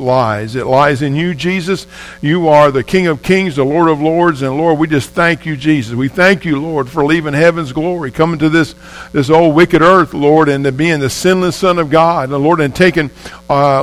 lies. It lies in you, Jesus. You are the King of Kings, the Lord of Lords, and Lord, we just thank you, Jesus. We thank you, Lord, for leaving heaven's glory, coming to this old wicked earth, Lord, and being the sinless Son of God, and Lord, and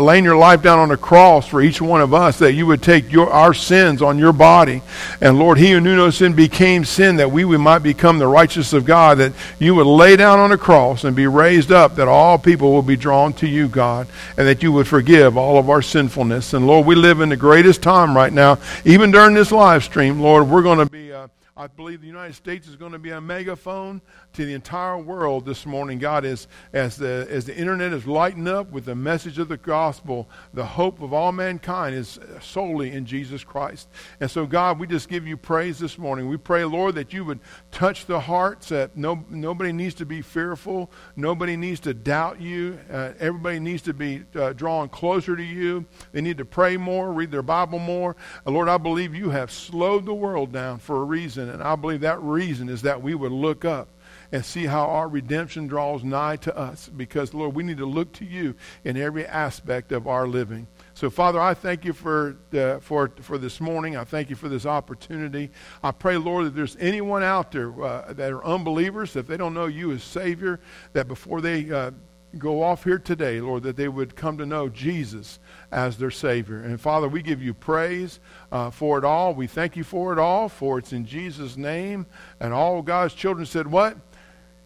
laying your life down on the cross for each one of us, that you would take our sins on your body, and Lord, he who knew no sin became sin, that we might become the righteousness of God, that you would lay down on a cross and be raised up, that all people will be drawn to you, God, and that you would forgive all of our sinfulness. And Lord, we live in the greatest time right now. Even during this live stream, Lord, we're going to be, I believe the United States is going to be a megaphone to the entire world this morning, God, as the internet is lightened up with the message of the gospel. The hope of all mankind is solely in Jesus Christ. And so, God, we just give you praise this morning. We pray, Lord, that you would touch the hearts, that nobody needs to be fearful, nobody needs to doubt you, everybody needs to be drawn closer to you. They need to pray more, read their Bible more. Lord, I believe you have slowed the world down for a reason, and I believe that reason is that we would look up and see how our redemption draws nigh to us, because, Lord, we need to look to you in every aspect of our living. So, Father, I thank you for this morning. I thank you for this opportunity. I pray, Lord, that there's anyone out there that are unbelievers, that they don't know you as Savior, that before they go off here today, Lord, that they would come to know Jesus as their Savior. And, Father, we give you praise for it all. We thank you for it all, for it's in Jesus' name. And all God's children said, what?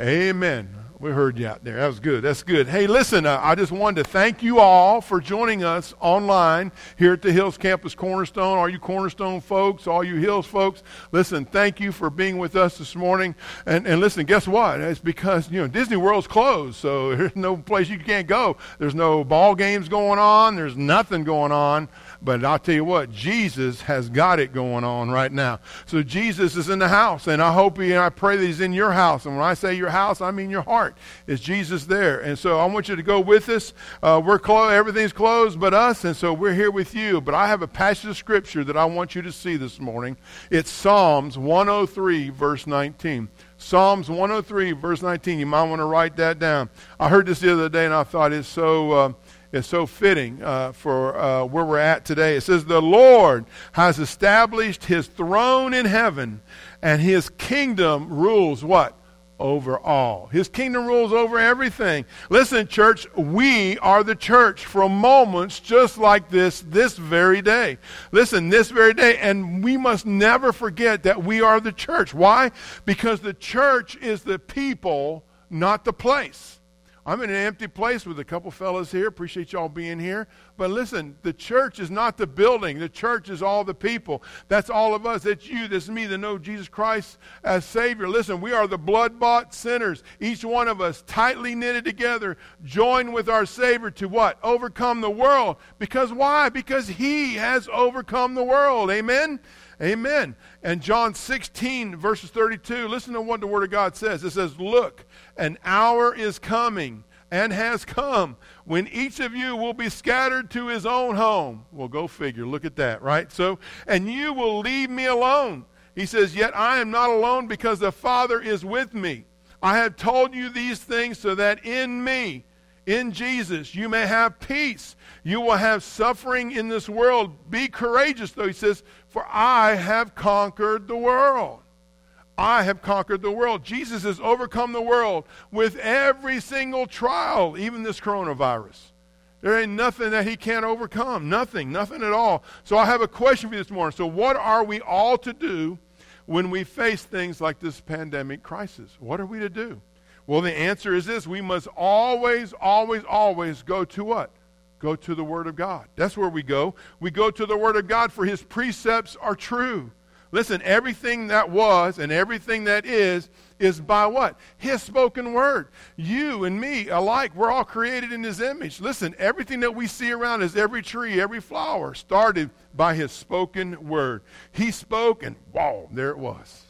Amen. We heard you out there. That was good. That's good. Hey, listen, I just wanted to thank you all for joining us online here at the Hills Campus Cornerstone. All you Cornerstone folks, all you Hills folks, listen, thank you for being with us this morning. And listen, guess what? It's because, Disney World's closed, so there's no place you can't go. There's no ball games going on. There's nothing going on. But I'll tell you what, Jesus has got it going on right now. So Jesus is in the house, and I hope and I pray that he's in your house. And when I say your house, I mean your heart. Is Jesus there? And so I want you to go with us. We're closed; everything's closed but us, and so we're here with you. But I have a passage of Scripture that I want you to see this morning. It's Psalms 103, verse 19. Psalms 103, verse 19. You might want to write that down. I heard this the other day, and I thought it's so... It's so fitting for where we're at today. It says, the Lord has established his throne in heaven, and his kingdom rules what? Over all. His kingdom rules over everything. Listen, church, we are the church for moments just like this very day. Listen, this very day, and we must never forget that we are the church. Why? Because the church is the people, not the place. I'm in an empty place with a couple fellas here. Appreciate y'all being here. But listen, the church is not the building. The church is all the people. That's all of us. That's you. That's me that know Jesus Christ as Savior. Listen, we are the blood-bought sinners. Each one of us tightly knitted together, joined with our Savior to what? Overcome the world. Because why? Because he has overcome the world. Amen? Amen. And John 16, verses 32, listen to what the Word of God says. It says, look, an hour is coming and has come when each of you will be scattered to his own home. Well, go figure. Look at that, right? So, and you will leave me alone. He says, yet I am not alone because the Father is with me. I have told you these things so that in me, in Jesus, you may have peace. You will have suffering in this world. Be courageous, though. He says, for I have conquered the world. I have conquered the world. Jesus has overcome the world with every single trial, even this coronavirus. There ain't nothing that he can't overcome. Nothing at all. So I have a question for you this morning. So what are we all to do when we face things like this pandemic crisis? What are we to do? Well, the answer is this. We must always, always, always go to what? Go to the Word of God. That's where we go. We go to the Word of God, for his precepts are true. Listen, everything that was and everything that is by what? His spoken word. You and me alike, we're all created in his image. Listen, everything that we see around us, every tree, every flower, started by his spoken word. He spoke and wow, there it was.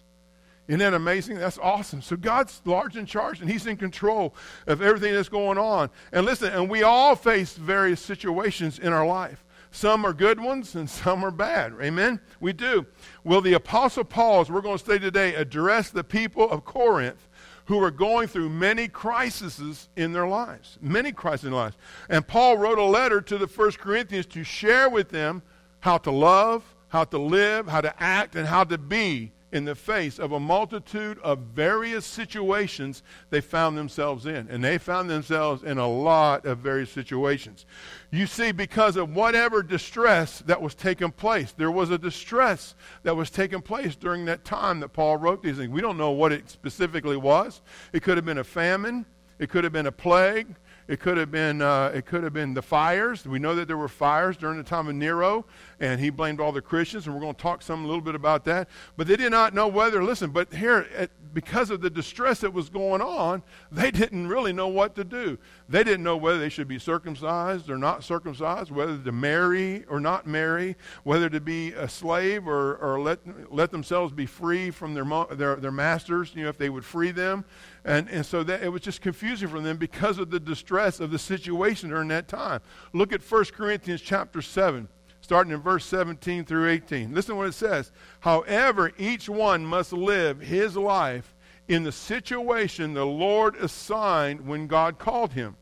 Isn't that amazing? That's awesome. So God's large and charged, and he's in control of everything that's going on. And listen, and we all face various situations in our life. Some are good ones and some are bad. Amen? We do. Well, the Apostle Paul, as we're going to study today, addressed the people of Corinth who are going through many crises in their lives. Many crises in their lives. And Paul wrote a letter to the First Corinthians to share with them how to love, how to live, how to act, and how to be in the face of a multitude of various situations they found themselves in. And they found themselves in a lot of various situations. You see, because of whatever distress that was taking place, there was a distress that was taking place during that time that Paul wrote these things. We don't know what it specifically was. It could have been a famine. It could have been a plague. It could have been the fires. We know that there were fires during the time of Nero, and he blamed all the Christians, and we're going to talk a little bit about that. But they did not know whether, listen, but here, because of the distress that was going on, they didn't really know what to do. They didn't know whether they should be circumcised or not circumcised, whether to marry or not marry, whether to be a slave or let themselves be free from their masters, if they would free them. And so that it was just confusing for them because of the distress of the situation during that time. Look at 1 Corinthians chapter 7, starting in verse 17 through 18. Listen to what it says. However, each one must live his life in the situation the Lord assigned when God called him.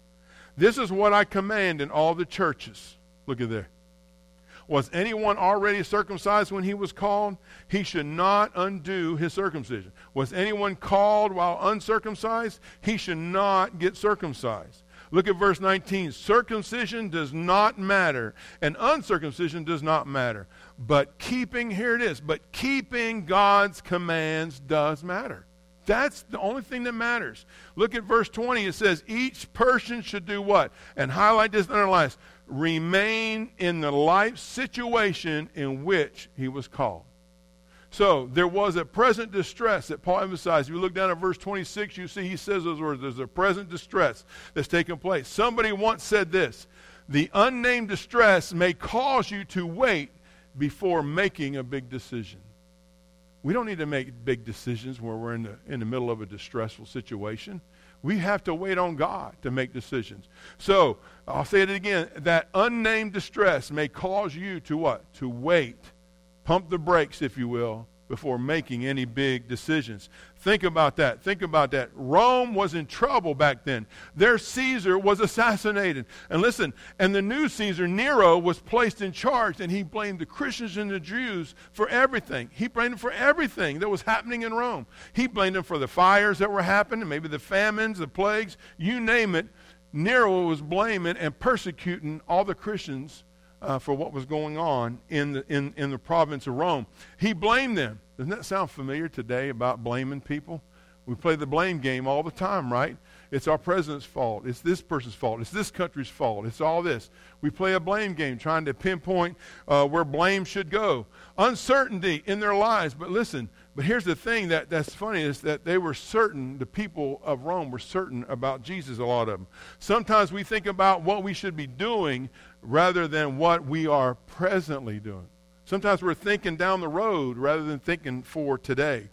This is what I command in all the churches. Look at there. Was anyone already circumcised when he was called? He should not undo his circumcision. Was anyone called while uncircumcised? He should not get circumcised. Look at verse 19. Circumcision does not matter, and uncircumcision does not matter. But keeping, here it is, but keeping God's commands does matter. That's the only thing that matters. Look at verse 20. It says, each person should do what? And highlight this in our lives. Remain in the life situation in which he was called. So there was a present distress that Paul emphasized. If you look down at verse 26, you see he says those words. There's a present distress that's taking place. Somebody once said this, the unnamed distress may cause you to wait before making a big decision. We don't need to make big decisions where we're in the middle of a distressful situation. We have to wait on God to make decisions. So, I'll say it again, that unnamed distress may cause you to what? To wait. Pump the brakes, if you will, before making any big decisions. Think about that. Think about that. Rome was in trouble back then. Their Caesar was assassinated. And listen, and the new Caesar, Nero, was placed in charge, and he blamed the Christians and the Jews for everything. He blamed them for everything that was happening in Rome. He blamed them for the fires that were happening, maybe the famines, the plagues, you name it. Nero was blaming and persecuting all the Christians for what was going on in the province of Rome. He blamed them. Doesn't that sound familiar today about blaming people? We play the blame game all the time, right? It's our president's fault. It's this person's fault. It's this country's fault. It's all this. We play a blame game trying to pinpoint where blame should go. Uncertainty in their lives. But listen, but here's the thing that's funny is that they were certain, the people of Rome were certain about Jesus, a lot of them. Sometimes we think about what we should be doing rather than what we are presently doing. Sometimes we're thinking down the road rather than thinking for today.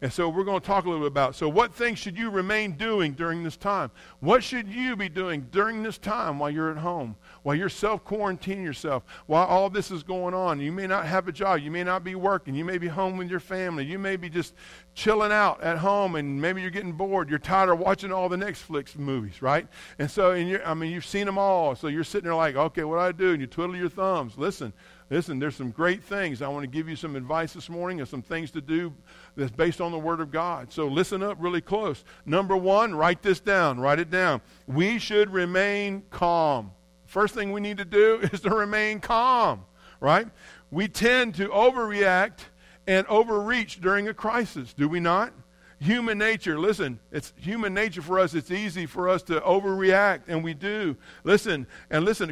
And so we're going to talk a little bit about, so what things should you remain doing during this time? What should you be doing during this time while you're at home, while you're self-quarantining yourself, while all this is going on? You may not have a job. You may not be working. You may be home with your family. You may be just chilling out at home, and maybe you're getting bored. You're tired of watching all the Netflix movies, right? And so, you've seen them all. So you're sitting there like, okay, what do I do? And you twiddle your thumbs. Listen, there's some great things. I want to give you some advice this morning and some things to do that's based on the Word of God. So listen up really close. Number one, write this down. Write it down. We should remain calm. First thing we need to do is to remain calm, right? We tend to overreact and overreach during a crisis, do we not? Human nature, listen, it's human nature for us. It's easy for us to overreact, and we do. Listen,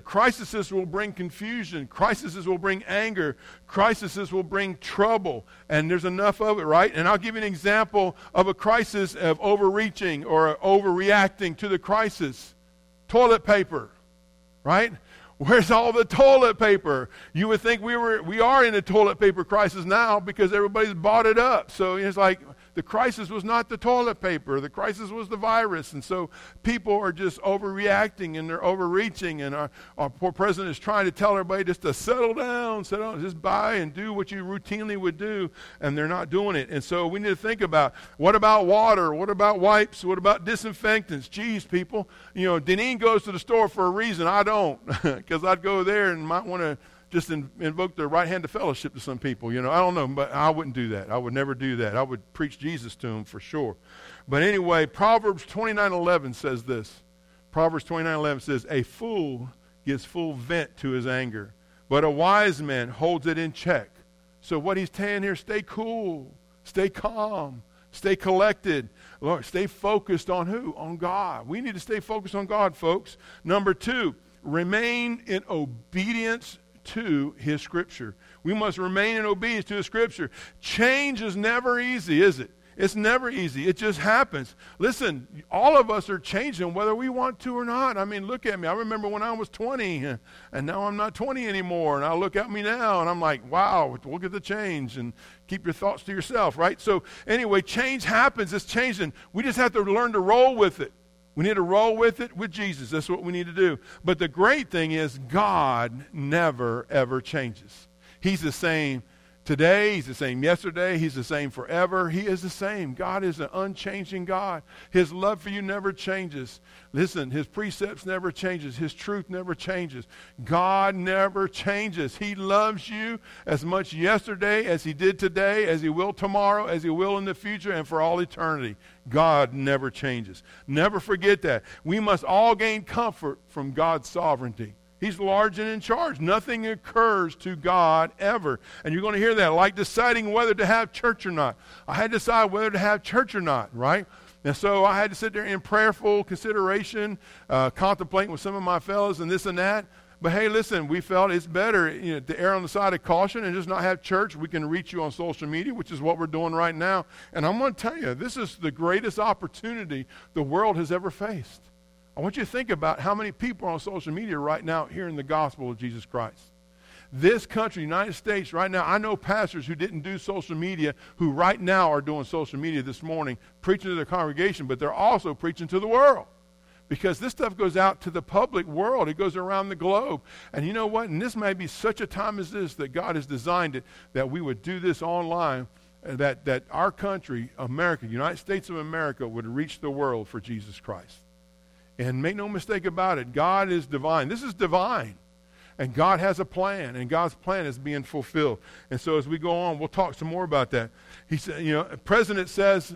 crises will bring confusion. Crises will bring anger. Crises will bring trouble, and there's enough of it, right? And I'll give you an example of a crisis of overreaching or overreacting to the crisis. Toilet paper, right? Where's all the toilet paper? You would think we are in a toilet paper crisis now because everybody's bought it up. So it's like, The crisis was not the toilet paper. The crisis was the virus. And so people are just overreacting and they're overreaching. And our poor president is trying to tell everybody just to settle down, just buy and do what you routinely would do. And they're not doing it. And so we need to think about, what about water? What about wipes? What about disinfectants? Geez, people. You know, Deneen goes to the store for a reason. I don't, because I'd go there and might want to just invoke the right hand of fellowship to some people. You know, I don't know, but I wouldn't do that. I would never do that. I would preach Jesus to them for sure. But anyway, Proverbs 29:11 says this. Proverbs 29:11 says, "A fool gives full vent to his anger, but a wise man holds it in check." So what he's saying here, stay cool, stay calm, stay collected. Lord, stay focused on who? On God. We need to stay focused on God, folks. Number two, remain in obedience to His Scripture. We must remain in obedience to His Scripture. Change is never easy, is it? It's never easy. It just happens. Listen, all of us are changing whether we want to or not. I mean, look at me. I remember when I was 20, and now I'm not 20 anymore. And I look at me now, and I'm like, wow, look at the change. And keep your thoughts to yourself, right? So anyway, change happens. It's changing. We just have to learn to roll with it. We need to roll with it with Jesus. That's what we need to do. But the great thing is God never, ever changes. He's the same today, He's the same yesterday, He's the same forever. He is the same. God is an unchanging God. His love for you never changes. Listen, His precepts never changes. His truth never changes. God never changes. He loves you as much yesterday as He did today, as He will tomorrow, as He will in the future, and for all eternity. God never changes. Never forget that. We must all gain comfort from God's sovereignty. He's large and in charge. Nothing occurs to God ever. And you're going to hear that, like deciding whether to have church or not. I had to decide whether to have church or not, right? And so I had to sit there in prayerful consideration, contemplating with some of my fellows and this and that. But hey, listen, we felt it's better, you know, to err on the side of caution and just not have church. We can reach you on social media, which is what we're doing right now. And I'm going to tell you, this is the greatest opportunity the world has ever faced. I want you to think about how many people are on social media right now hearing the gospel of Jesus Christ. This country, United States, right now, I know pastors who didn't do social media who right now are doing social media this morning, preaching to their congregation, but they're also preaching to the world. Because this stuff goes out to the public world. It goes around the globe. And you know what? And this may be such a time as this that God has designed it, that we would do this online, that our country, America, United States of America, would reach the world for Jesus Christ. And make no mistake about it, God is divine. This is divine. And God has a plan, and God's plan is being fulfilled. And so as we go on, we'll talk some more about that. He said, you know, the president says,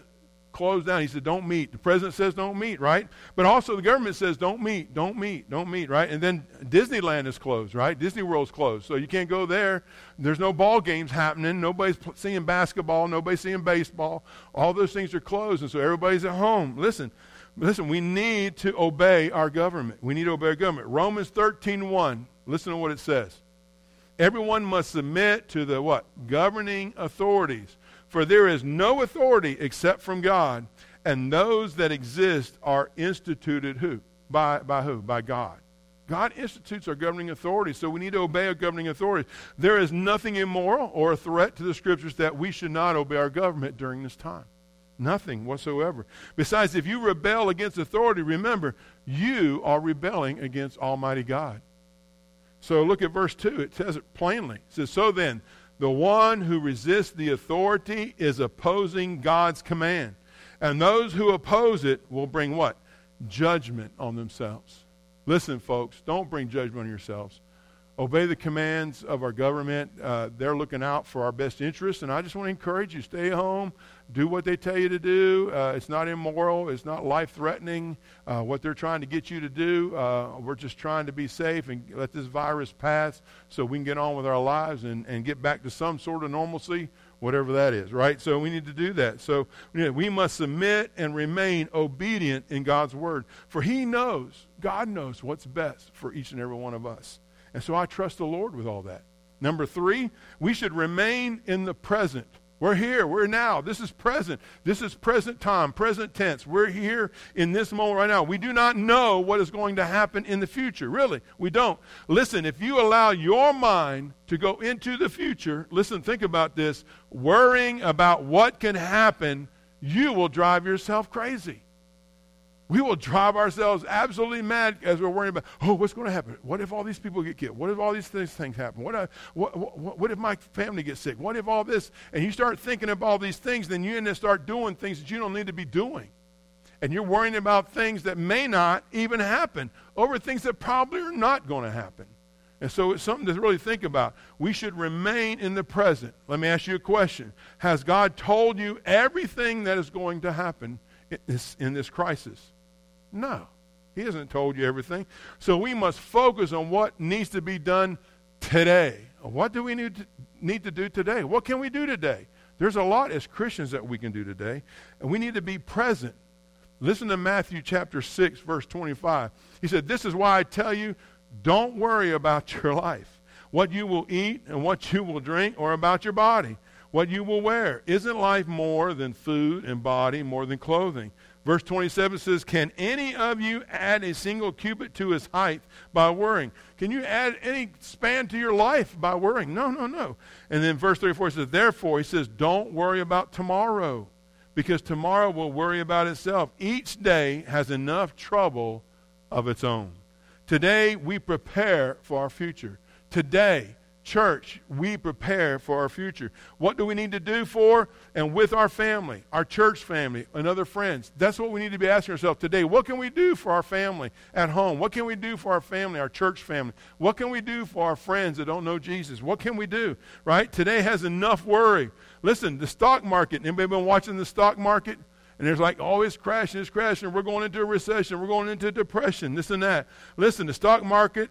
close down. He said, don't meet. The president says, don't meet, right? But also the government says, don't meet, right? And then Disneyland is closed, right? Disney World's closed. So you can't go there. There's no ball games happening. Nobody's seeing basketball. Nobody's seeing baseball. All those things are closed, and so everybody's at home. Listen, we need to obey our government. We need to obey our government. Romans 13:1, listen to what it says. Everyone must submit to the what? Governing authorities. For there is no authority except from God, and those that exist are instituted who? By who? By God. God institutes our governing authority, so we need to obey our governing authority. There is nothing immoral or a threat to the Scriptures that we should not obey our government during this time. Nothing whatsoever. Besides, if you rebel against authority, remember, you are rebelling against Almighty God. So look at verse 2. It says it plainly. It says, so then, the one who resists the authority is opposing God's command. And those who oppose it will bring what? Judgment on themselves. Listen, folks, don't bring judgment on yourselves. Obey the commands of our government. They're looking out for our best interests. And I just want to encourage you, stay home. Do what they tell you to do. It's not immoral. It's not life-threatening. What they're trying to get you to do, we're just trying to be safe and let this virus pass so we can get on with our lives and get back to some sort of normalcy, whatever that is, right? So we need to do that. So we must submit and remain obedient in God's word. For He knows, God knows what's best for each and every one of us. And so I trust the Lord with all that. Number 3, we should remain in the present. We're here. We're now. This is present. This is present time, present tense. We're here in this moment right now. We do not know what is going to happen in the future. Really, we don't. Listen, if you allow your mind to go into the future, listen, think about this, worrying about what can happen, you will drive yourself crazy. We will drive ourselves absolutely mad as we're worrying about, oh, what's going to happen? What if all these people get killed? What if all these things happen? What if my family gets sick? What if all this? And you start thinking of all these things, then you end up start doing things that you don't need to be doing. And you're worrying about things that may not even happen over things that probably are not going to happen. And so it's something to really think about. We should remain in the present. Let me ask you a question. Has God told you everything that is going to happen in this crisis? No, he hasn't told you everything. So we must focus on what needs to be done today. What do we need to do today? What can we do today? There's a lot as Christians that we can do today, and we need to be present. Listen to Matthew chapter 6, verse 25. He said, "This is why I tell you, don't worry about your life, what you will eat and what you will drink, or about your body, what you will wear. Isn't life more than food and body more than clothing?" Verse 27 says, "Can any of you add a single cubit to his height by worrying?" Can you add any span to your life by worrying? No. And then verse 34 says, "Therefore," he says, "don't worry about tomorrow, because tomorrow will worry about itself. Each day has enough trouble of its own." Today, we prepare for our future. Today, church, we prepare for our future. What do we need to do for and with our family, our church family, and other friends? That's what we need to be asking ourselves today. What can we do for our family at home? What can we do for our family, our church family? What can we do for our friends that don't know Jesus? What can we do, right? Today has enough worry. Listen, the stock market, anybody been watching the stock market? And there's like, oh, it's crashing. We're going into a recession. We're going into depression, this and that. Listen, the stock market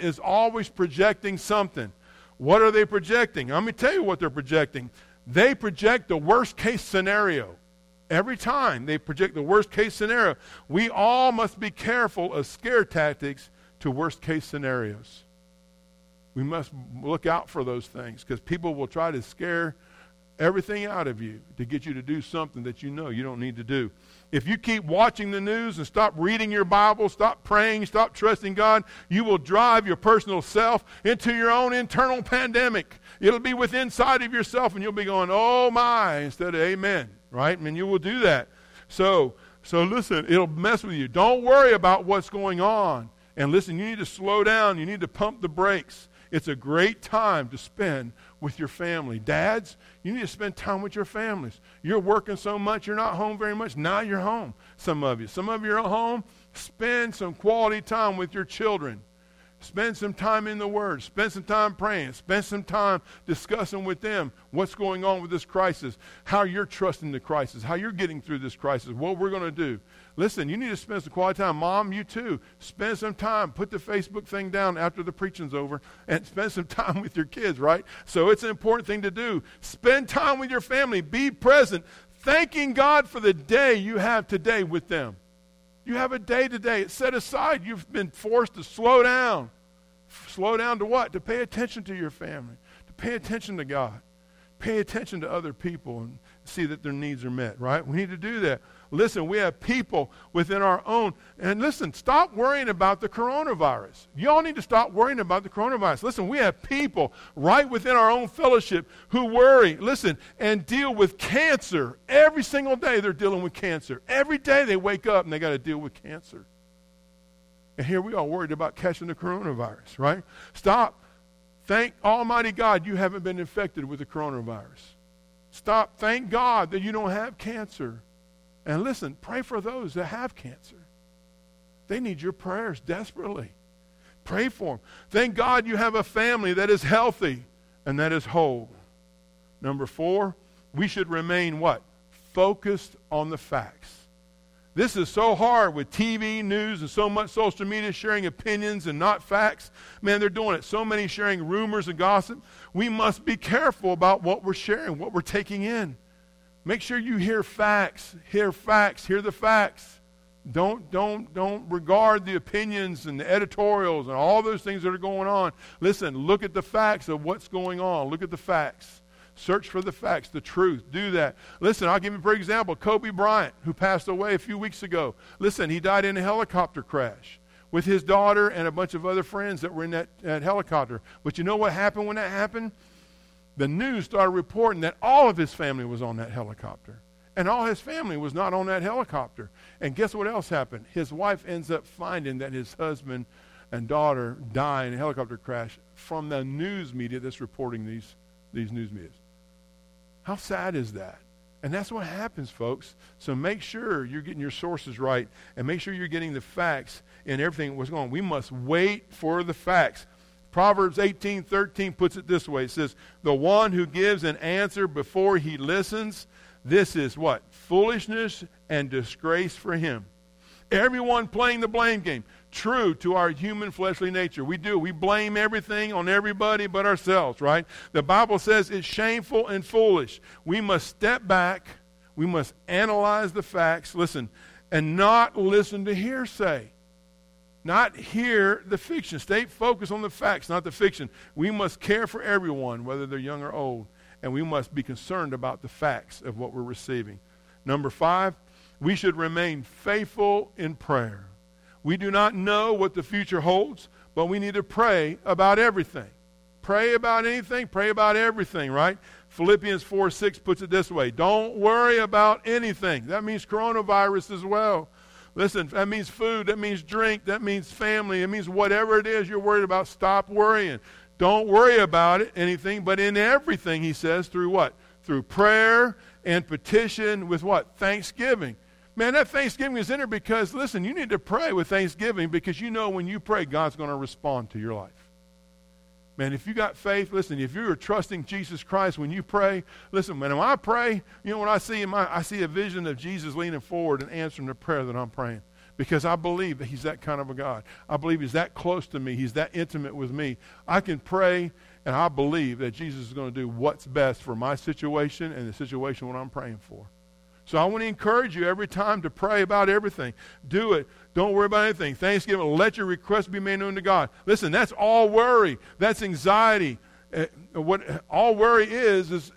is always projecting something. What are they projecting? Let me tell you what they're projecting. They project the worst-case scenario. Every time they project the worst-case scenario. We all must be careful of scare tactics to worst-case scenarios. We must look out for those things, because people will try to scare everything out of you to get you to do something that you know you don't need to do. If you keep watching the news and stop reading your Bible, stop praying, stop trusting God, you will drive your personal self into your own internal pandemic. It'll be within inside of yourself, and you'll be going, oh my, instead of amen, right? I mean, you will do that. So listen, it'll mess with you. Don't worry about what's going on. And listen, you need to slow down. You need to pump the brakes. It's a great time to spend with your family. Dads, you need to spend time with your families. You're working so much, you're not home very much. Now you're home, some of you. Some of you are home. Spend some quality time with your children. Spend some time in the Word. Spend some time praying. Spend some time discussing with them what's going on with this crisis, how you're trusting the crisis, how you're getting through this crisis, what we're going to do. Listen, you need to spend some quality time. Mom, you too. Spend some time. Put the Facebook thing down after the preaching's over and spend some time with your kids, right? So it's an important thing to do. Spend time with your family. Be present, thanking God for the day you have today with them. You have a day today. It's set aside. You've been forced to slow down. Slow down to what? To pay attention to your family, to pay attention to God, pay attention to other people and see that their needs are met, right? We need to do that. Listen, we have people within our own. And listen, stop worrying about the coronavirus. Y'all need to stop worrying about the coronavirus. Listen, we have people right within our own fellowship who worry, listen, and deal with cancer. Every single day they're dealing with cancer. Every day they wake up and they got to deal with cancer. And here we are worried about catching the coronavirus, right? Stop. Thank Almighty God you haven't been infected with the coronavirus. Stop. Thank God that you don't have cancer. And listen, pray for those that have cancer. They need your prayers desperately. Pray for them. Thank God you have a family that is healthy and that is whole. Number 4, we should remain what? Focused on the facts. This is so hard with TV news and so much social media sharing opinions and not facts. Man, they're doing it. So many sharing rumors and gossip. We must be careful about what we're sharing, what we're taking in. Make sure you hear the facts. Don't regard the opinions and the editorials and all those things that are going on. Listen, look at the facts of what's going on. Look at the facts. Search for the facts, the truth. Do that. Listen, I'll give you, for example, Kobe Bryant, who passed away a few weeks ago. Listen, he died in a helicopter crash with his daughter and a bunch of other friends that were in that helicopter. But you know what happened when that happened? The news started reporting that all of his family was on that helicopter. And all his family was not on that helicopter. And guess what else happened? His wife ends up finding that his husband and daughter die in a helicopter crash from the news media that's reporting these news media. How sad is that? And that's what happens, folks. So make sure you're getting your sources right and make sure you're getting the facts in everything what's going on. We must wait for the facts. Proverbs 18:13 puts it this way. It says, the one who gives an answer before he listens, this is what? Foolishness and disgrace for him. Everyone playing the blame game. True to our human fleshly nature. We do. We blame everything on everybody but ourselves, right? The Bible says it's shameful and foolish. We must step back. We must analyze the facts. Listen, and not listen to hearsay. Not hear the fiction. Stay focused on the facts, not the fiction. We must care for everyone, whether they're young or old, and we must be concerned about the facts of what we're receiving. Number 5, we should remain faithful in prayer. We do not know what the future holds, but we need to pray about everything. Pray about anything, pray about everything, right? Philippians 4:6 puts it this way. Don't worry about anything. That means coronavirus as well. Listen, that means food, that means drink, that means family, it means whatever it is you're worried about, stop worrying. Don't worry about it, anything, but in everything, he says, through what? Through prayer and petition with what? Thanksgiving. Man, that thanksgiving is in there because, listen, you need to pray with thanksgiving because you know when you pray, God's going to respond to your life. Man, if you got faith, listen, if you're trusting Jesus Christ when you pray, listen, man, when I pray, you know what I see? I see a vision of Jesus leaning forward and answering the prayer that I'm praying because I believe that he's that kind of a God. I believe he's that close to me. He's that intimate with me. I can pray, and I believe that Jesus is going to do what's best for my situation and the situation what I'm praying for. So I want to encourage you every time to pray about everything. Do it. Don't worry about anything. Thanksgiving, let your requests be made known to God. Listen, that's all worry. That's anxiety. What all worry is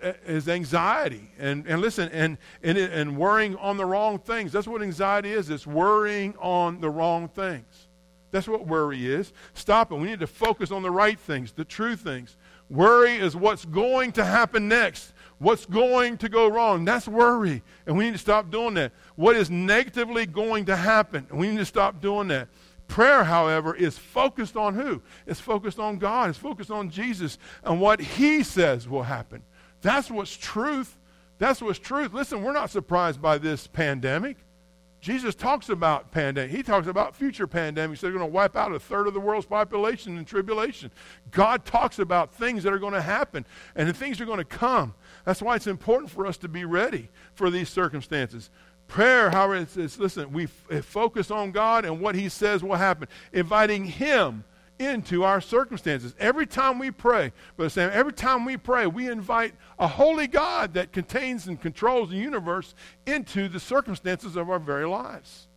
anxiety. And listen, and worrying on the wrong things. That's what anxiety is. It's worrying on the wrong things. That's what worry is. Stop it. We need to focus on the right things, the true things. Worry is what's going to happen next. What's going to go wrong? That's worry. And we need to stop doing that. What is negatively going to happen? And we need to stop doing that. Prayer, however, is focused on who? It's focused on God. It's focused on Jesus and what he says will happen. That's what's truth. That's what's truth. Listen, we're not surprised by this pandemic. Jesus talks about pandemic. He talks about future pandemics that are going to wipe out a third of the world's population in tribulation. God talks about things that are going to happen and the things that are going to come. That's why it's important for us to be ready for these circumstances. Prayer, however, listen, we focus on God and what he says will happen, inviting him into our circumstances. Every time we pray, Brother Sam, every time we pray, we invite a holy God that contains and controls the universe into the circumstances of our very lives.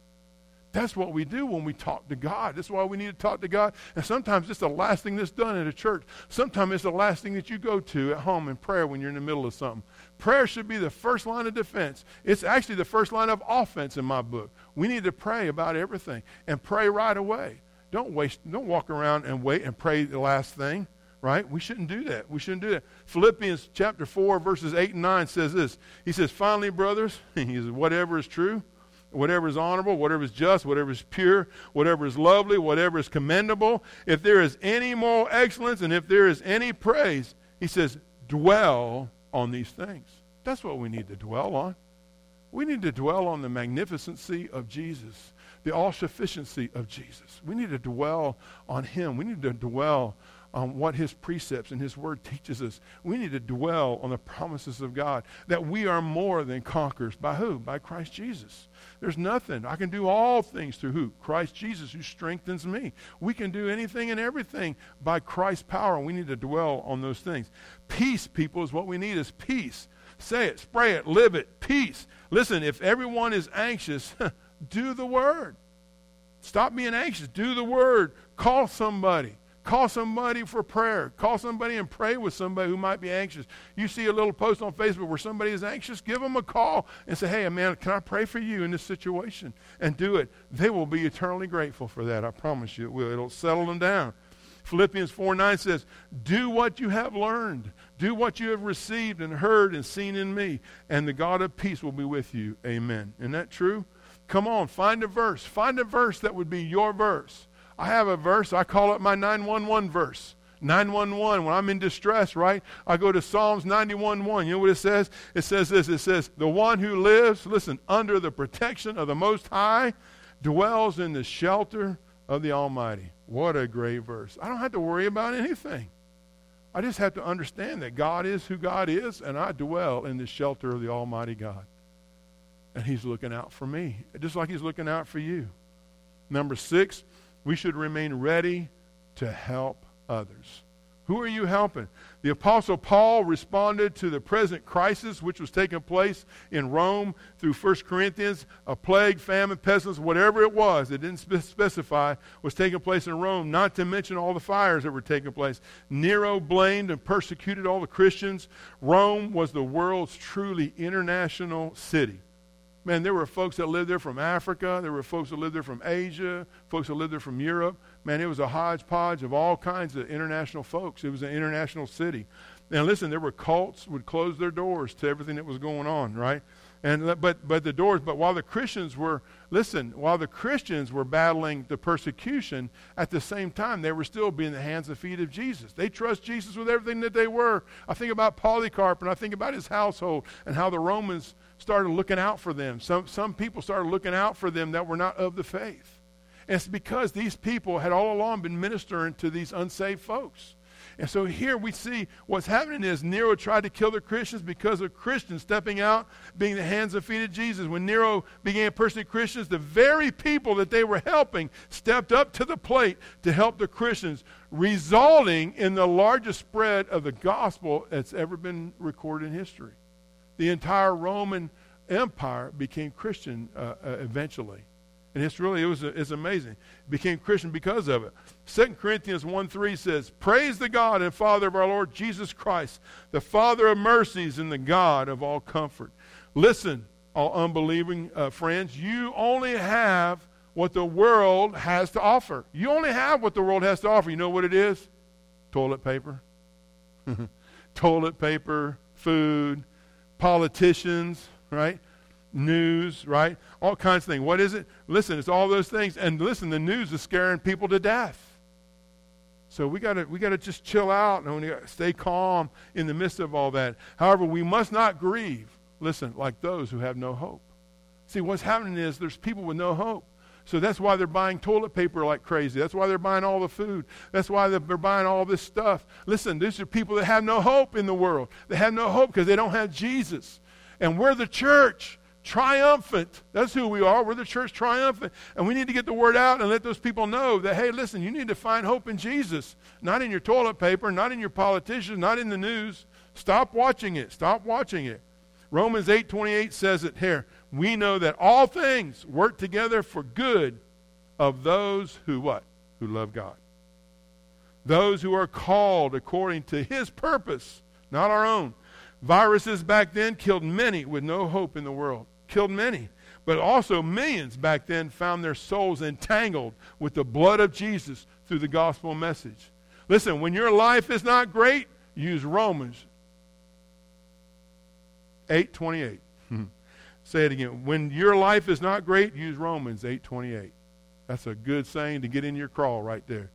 That's what we do when we talk to God. That's why we need to talk to God. And sometimes it's the last thing that's done at a church. Sometimes it's the last thing that you go to at home in prayer when you're in the middle of something. Prayer should be the first line of defense. It's actually the first line of offense in my book. We need to pray about everything and pray right away. Don't walk around and wait and pray the last thing, right? We shouldn't do that. We shouldn't do that. Philippians chapter 4, verses 8 and 9 says this. He says, finally, brothers, he says, whatever is true, whatever is honorable, whatever is just, whatever is pure, whatever is lovely, whatever is commendable, if there is any moral excellence and if there is any praise, he says, dwell on these things. That's what we need to dwell on. We need to dwell on the magnificency of Jesus, the all-sufficiency of Jesus. We need to dwell on him. We need to dwell on what his precepts and his word teaches us. We need to dwell on the promises of God, that we are more than conquerors. By who? By Christ Jesus. There's nothing. I can do all things through who? Christ Jesus, who strengthens me. We can do anything and everything by Christ's power, and we need to dwell on those things. Peace, people, is what we need, is peace. Say it, spray it, live it, peace. Listen, if everyone is anxious, do the word. Stop being anxious. Do the word. Call somebody. Call somebody for prayer. Call somebody and pray with somebody who might be anxious. You see a little post on Facebook where somebody is anxious, give them a call and say, hey, man, can I pray for you in this situation? And do it. They will be eternally grateful for that. I promise you it will. It'll settle them down. Philippians 4:9 says, do what you have learned. Do what you have received and heard and seen in me, and the God of peace will be with you. Amen. Isn't that true? Come on, find a verse. Find a verse that would be your verse. I have a verse. I call it my 911 verse. 911, when I'm in distress, right? I go to Psalms 91:1. You know what it says? It says this. It says, the one who lives, listen, under the protection of the Most High, dwells in the shelter of the Almighty. What a great verse. I don't have to worry about anything. I just have to understand that God is who God is, and I dwell in the shelter of the Almighty God. And he's looking out for me, just like he's looking out for you. Number 6, we should remain ready to help others. Who are you helping? The Apostle Paul responded to the present crisis which was taking place in Rome through 1 Corinthians, a plague, famine, pestilence, whatever it was, it didn't specify, was taking place in Rome, not to mention all the fires that were taking place. Nero blamed and persecuted all the Christians. Rome was the world's truly international city. Man, there were folks that lived there from Africa. There were folks that lived there from Asia, folks that lived there from Europe. Man, it was a hodgepodge of all kinds of international folks. It was an international city. Now, listen, there were cults would close their doors to everything that was going on, right? And but while the Christians were, listen, while the Christians were battling the persecution, at the same time they were still being the hands and feet of Jesus. They trust Jesus with everything that they were. I think about Polycarp, and I think about his household and how the Romans started looking out for them. Some people started looking out for them that were not of the faith. And it's because these people had all along been ministering to these unsaved folks. And so here we see what's happening is Nero tried to kill the Christians because of Christians stepping out, being the hands and feet of Jesus. When Nero began to persecute Christians, the very people that they were helping stepped up to the plate to help the Christians, resulting in the largest spread of the gospel that's ever been recorded in history. The entire Roman Empire became Christian eventually. And it's amazing. It became Christian because of it. 2 Corinthians 1:3 says, praise the God and Father of our Lord Jesus Christ, the Father of mercies and the God of all comfort. Listen, all unbelieving friends, you only have what the world has to offer. You only have what the world has to offer. You know what it is? Toilet paper. Toilet paper, food, politicians, right? News, right? All kinds of things. What is it? Listen, it's all those things. And listen, the news is scaring people to death. So we gotta just chill out and stay calm in the midst of all that. However, we must not grieve, listen, like those who have no hope. See, what's happening is there's people with no hope. So that's why they're buying toilet paper like crazy. That's why they're buying all the food. That's why they're buying all this stuff. Listen, these are people that have no hope in the world. They have no hope because they don't have Jesus. And we're the church. Triumphant. That's who we are. We're the church triumphant. And we need to get the word out and let those people know that, hey, listen, you need to find hope in Jesus, not in your toilet paper, not in your politicians, not in the news. Stop watching it. Stop watching it. Romans 8:28 says it here. We know that all things work together for good of those who what? Who love God. Those who are called according to his purpose, not our own. Viruses back then killed many with no hope in the world. Killed many. But also millions back then found their souls entangled with the blood of Jesus through the gospel message. Listen, when your life is not great, use Romans 8:28. Say it again. When your life is not great, use Romans 8:28. That's a good saying to get in your crawl right there.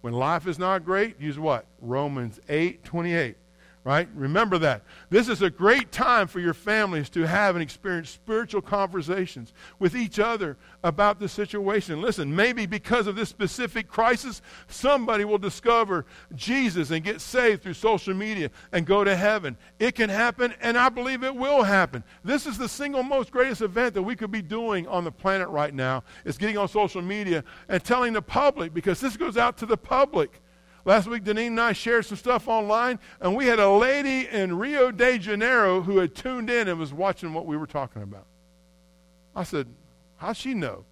When life is not great, use what? Romans 8:28. Right? Remember that. This is a great time for your families to have and experience spiritual conversations with each other about the situation. Listen, maybe because of this specific crisis, somebody will discover Jesus and get saved through social media and go to heaven. It can happen, and I believe it will happen. This is the single most greatest event that we could be doing on the planet right now, is getting on social media and telling the public, because this goes out to the public. Last week, Deneen and I shared some stuff online, and we had a lady in Rio de Janeiro who had tuned in and was watching what we were talking about. I said, how'd she know?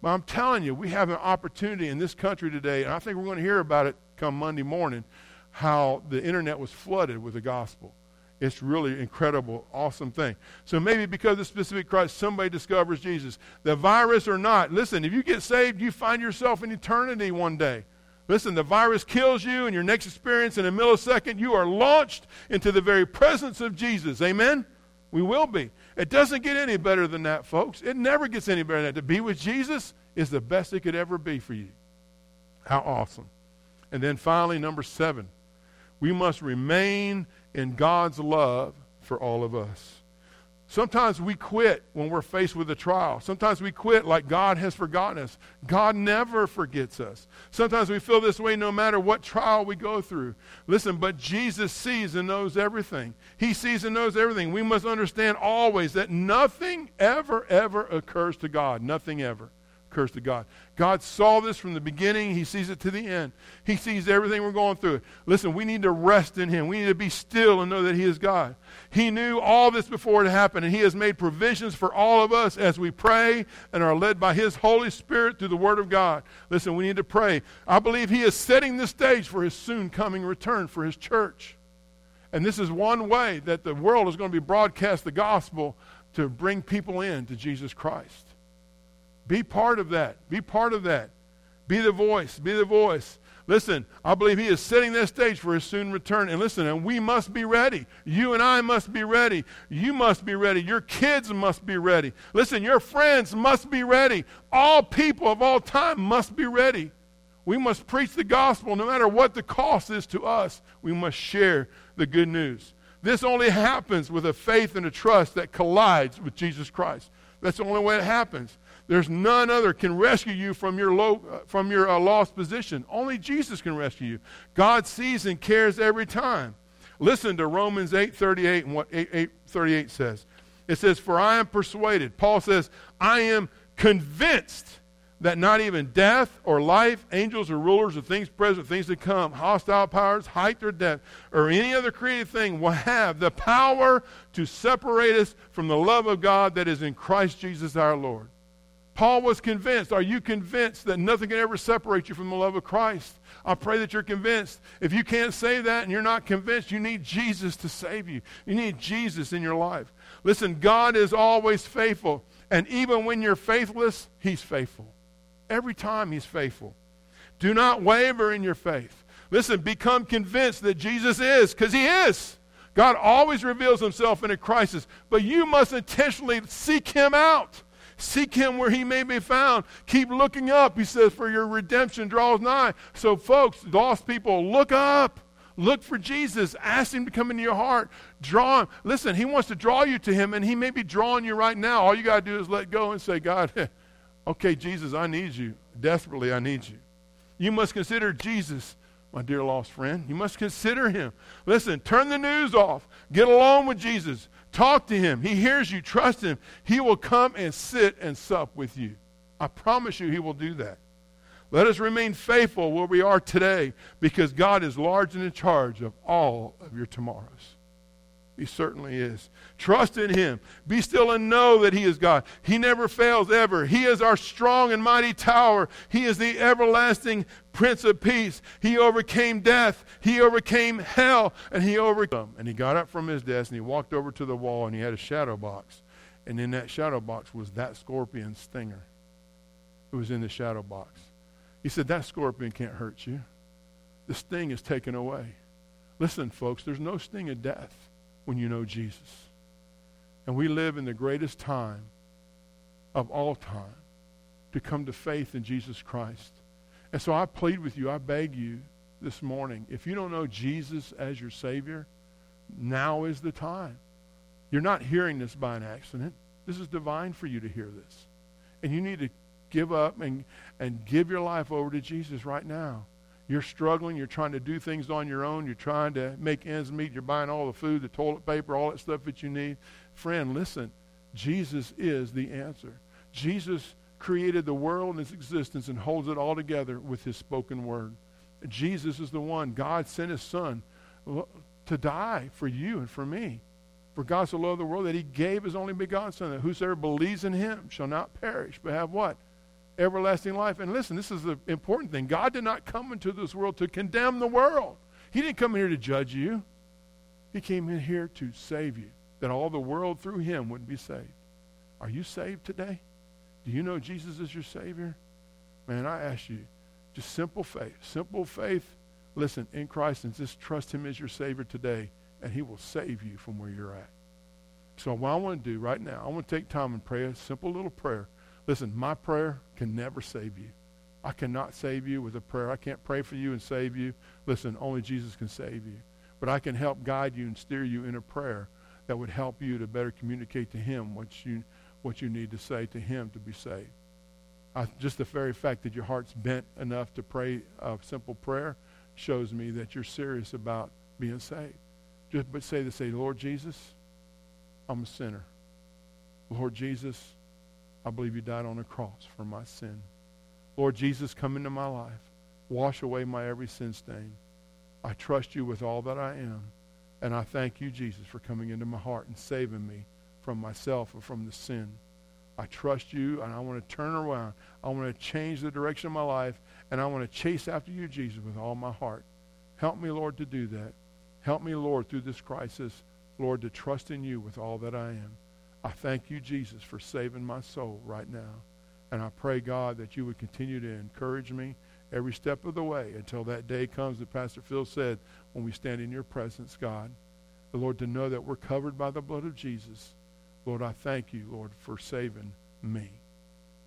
Well, I'm telling you, we have an opportunity in this country today, and I think we're going to hear about it come Monday morning, how the internet was flooded with the gospel. It's really incredible, awesome thing. So maybe because of the specific crisis, somebody discovers Jesus. The virus or not, listen, if you get saved, you find yourself in eternity one day. Listen, the virus kills you, and your next experience in a millisecond, you are launched into the very presence of Jesus. Amen? We will be. It doesn't get any better than that, folks. It never gets any better than that. To be with Jesus is the best it could ever be for you. How awesome. And then finally, number 7, we must remain in God's love for all of us. Sometimes we quit when we're faced with a trial. Sometimes we quit like God has forgotten us. God never forgets us. Sometimes we feel this way no matter what trial we go through. Listen, but Jesus sees and knows everything. He sees and knows everything. We must understand always that nothing ever occurs to God. Nothing ever occurs to God. God saw this from the beginning. He sees it to the end. He sees everything we're going through. Listen, we need to rest in Him. We need to be still and know that He is God. He knew all this before it happened, and He has made provisions for all of us as we pray and are led by His Holy Spirit through the Word of God. Listen, we need to pray. I believe He is setting the stage for His soon coming return for His church. And this is one way that the world is going to be broadcast the gospel to bring people in to Jesus Christ. Be part of that. Be part of that. Be the voice. Be the voice. Listen, I believe He is setting this stage for His soon return. And listen, and we must be ready. You and I must be ready. You must be ready. Your kids must be ready. Listen, your friends must be ready. All people of all time must be ready. We must preach the gospel no matter what the cost is to us. We must share the good news. This only happens with a faith and a trust that collides with Jesus Christ. That's the only way it happens. There's none other can rescue you from your lost position. Only Jesus can rescue you. God sees and cares every time. Listen to Romans 8:38 and what 8:38 says. It says, "For I am persuaded." Paul says, "I am convinced that not even death or life, angels or rulers or things present, things to come, hostile powers, height or depth, or any other created thing will have the power to separate us from the love of God that is in Christ Jesus our Lord." Paul was convinced. Are you convinced that nothing can ever separate you from the love of Christ? I pray that you're convinced. If you can't say that and you're not convinced, you need Jesus to save you. You need Jesus in your life. Listen, God is always faithful. And even when you're faithless, He's faithful. Every time He's faithful. Do not waver in your faith. Listen, become convinced that Jesus is, because He is. God always reveals Himself in a crisis. But you must intentionally seek Him out. Seek Him where He may be found. Keep looking up. He says, for your redemption draws nigh. So folks, lost people, look up. Look for Jesus. Ask Him to come into your heart. Draw Him. Listen, He wants to draw you to Him, and He may be drawing you right now. All you got to do is let go and say, God, okay, Jesus, I need you. Desperately, I need you. You must consider Jesus, my dear lost friend. You must consider Him. Listen, turn the news off. Get along with Jesus. Talk to Him. He hears you. Trust Him. He will come and sit and sup with you. I promise you He will do that. Let us remain faithful where we are today, because God is large and in charge of all of your tomorrows. He certainly is. Trust in Him. Be still and know that He is God. He never fails ever. He is our strong and mighty tower. He is the everlasting Prince of Peace. He overcame death. He overcame hell. And He overcame. And He got up from His desk and He walked over to the wall, and He had a shadow box. And in that shadow box was that scorpion stinger. It was in the shadow box. He said, that scorpion can't hurt you. The sting is taken away. Listen, folks, there's no sting of death when you know Jesus. And we live in the greatest time of all time to come to faith in Jesus Christ. And so I plead with you, I beg you this morning, if you don't know Jesus as your Savior, now is the time. You're not hearing this by an accident. This is divine for you to hear this. And you need to give up and give your life over to Jesus right now. You're struggling. You're trying to do things on your own. You're trying to make ends meet. You're buying all the food, the toilet paper, all that stuff that you need. Friend, listen, Jesus is the answer. Jesus created the world and its existence and holds it all together with His spoken word. Jesus is the one. God sent His Son to die for you and for me. For God so loved the world that He gave His only begotten Son, that whosoever believes in Him shall not perish, but have what? Everlasting life. And listen, this is the important thing. God did not come into this world to condemn the world. He didn't come here to judge you. He came in here to save you, that all the world through Him would be saved. Are you saved today? Do you know Jesus is your Savior? Man, I ask you, Just simple faith. Simple faith, listen, in Christ, and just trust him as your Savior today, and he will save you from where you're at. So what I want to do right now, I want to take time and pray a simple little prayer. Listen, my prayer can never save you. I cannot save you with a prayer. I can't pray for you and save you. Listen, only Jesus can save you. But I can help guide you and steer you in a prayer that would help you to better communicate to him what you need to say to him to be saved. Just the very fact that your heart's bent enough to pray a simple prayer shows me that you're serious about being saved. But say, Lord Jesus, I'm a sinner. Lord Jesus, I believe you died on the cross for my sin. Lord Jesus, come into my life. Wash away my every sin stain. I trust you with all that I am. And I thank you, Jesus, for coming into my heart and saving me from myself or from the sin. I trust you, and I want to turn around. I want to change the direction of my life, and I want to chase after you, Jesus, with all my heart. Help me, Lord, to do that. Help me, Lord, through this crisis, Lord, to trust in you with all that I am. I thank you, Jesus, for saving my soul right now. And I pray, God, that you would continue to encourage me every step of the way until that day comes that Pastor Phil said, when we stand in your presence, God. The Lord, to know that we're covered by the blood of Jesus. Lord, I thank you, Lord, for saving me.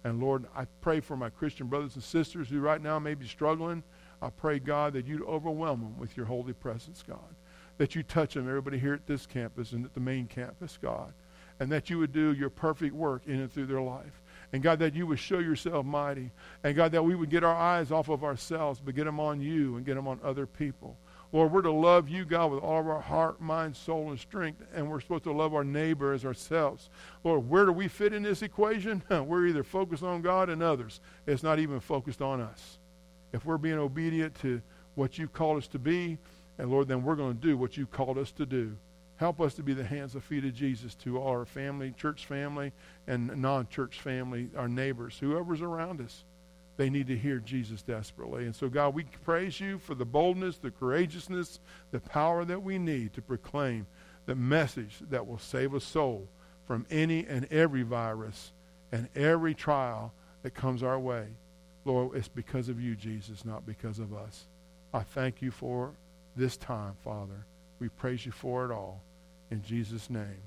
And Lord, I pray for my Christian brothers and sisters who right now may be struggling. I pray, God, that you'd overwhelm them with your holy presence, God. That you touch them, everybody here at this campus and at the main campus, God. And that you would do your perfect work in and through their life. And God, that you would show yourself mighty. And God, that we would get our eyes off of ourselves, but get them on you and get them on other people. Lord, we're to love you, God, with all of our heart, mind, soul, and strength. And we're supposed to love our neighbor as ourselves. Lord, where do we fit in this equation? We're either focused on God and others. It's not even focused on us. If we're being obedient to what you've called us to be, and Lord, then we're going to do what you've called us to do. Help us to be the hands and feet of Jesus to our family, church family, and non-church family, our neighbors, whoever's around us. They need to hear Jesus desperately. And so, God, we praise you for the boldness, the courageousness, the power that we need to proclaim the message that will save a soul from any and every virus and every trial that comes our way. Lord, it's because of you, Jesus, not because of us. I thank you for this time, Father. We praise you for it all. In Jesus' name,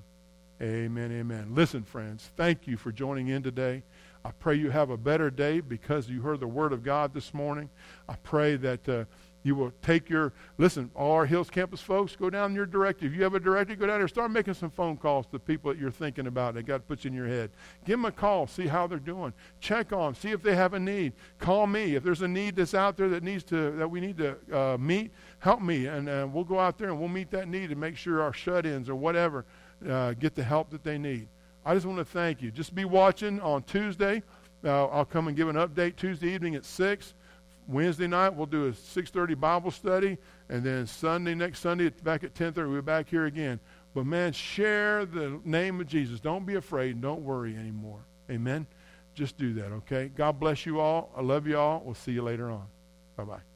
amen, amen. Listen, friends, thank you for joining in today. I pray you have a better day because you heard the Word of God this morning. I pray that you will take all our Hills Campus folks, go down your directive. You have a directive, go down there, start making some phone calls to people that you're thinking about that God puts in your head. Give them a call, see how they're doing. Check on them, see if they have a need. Call me. If there's a need that's out there that we need to meet, help me. And we'll go out there and we'll meet that need and make sure our shut-ins or whatever get the help that they need. I just want to thank you. Just be watching on Tuesday. I'll come and give an update Tuesday evening at 6. Wednesday night, we'll do a 6:30 Bible study. And then next Sunday, back at 10:30, we're back here again. But man, share the name of Jesus. Don't be afraid and don't worry anymore. Amen? Just do that, okay? God bless you all. I love you all. We'll see you later on. Bye-bye.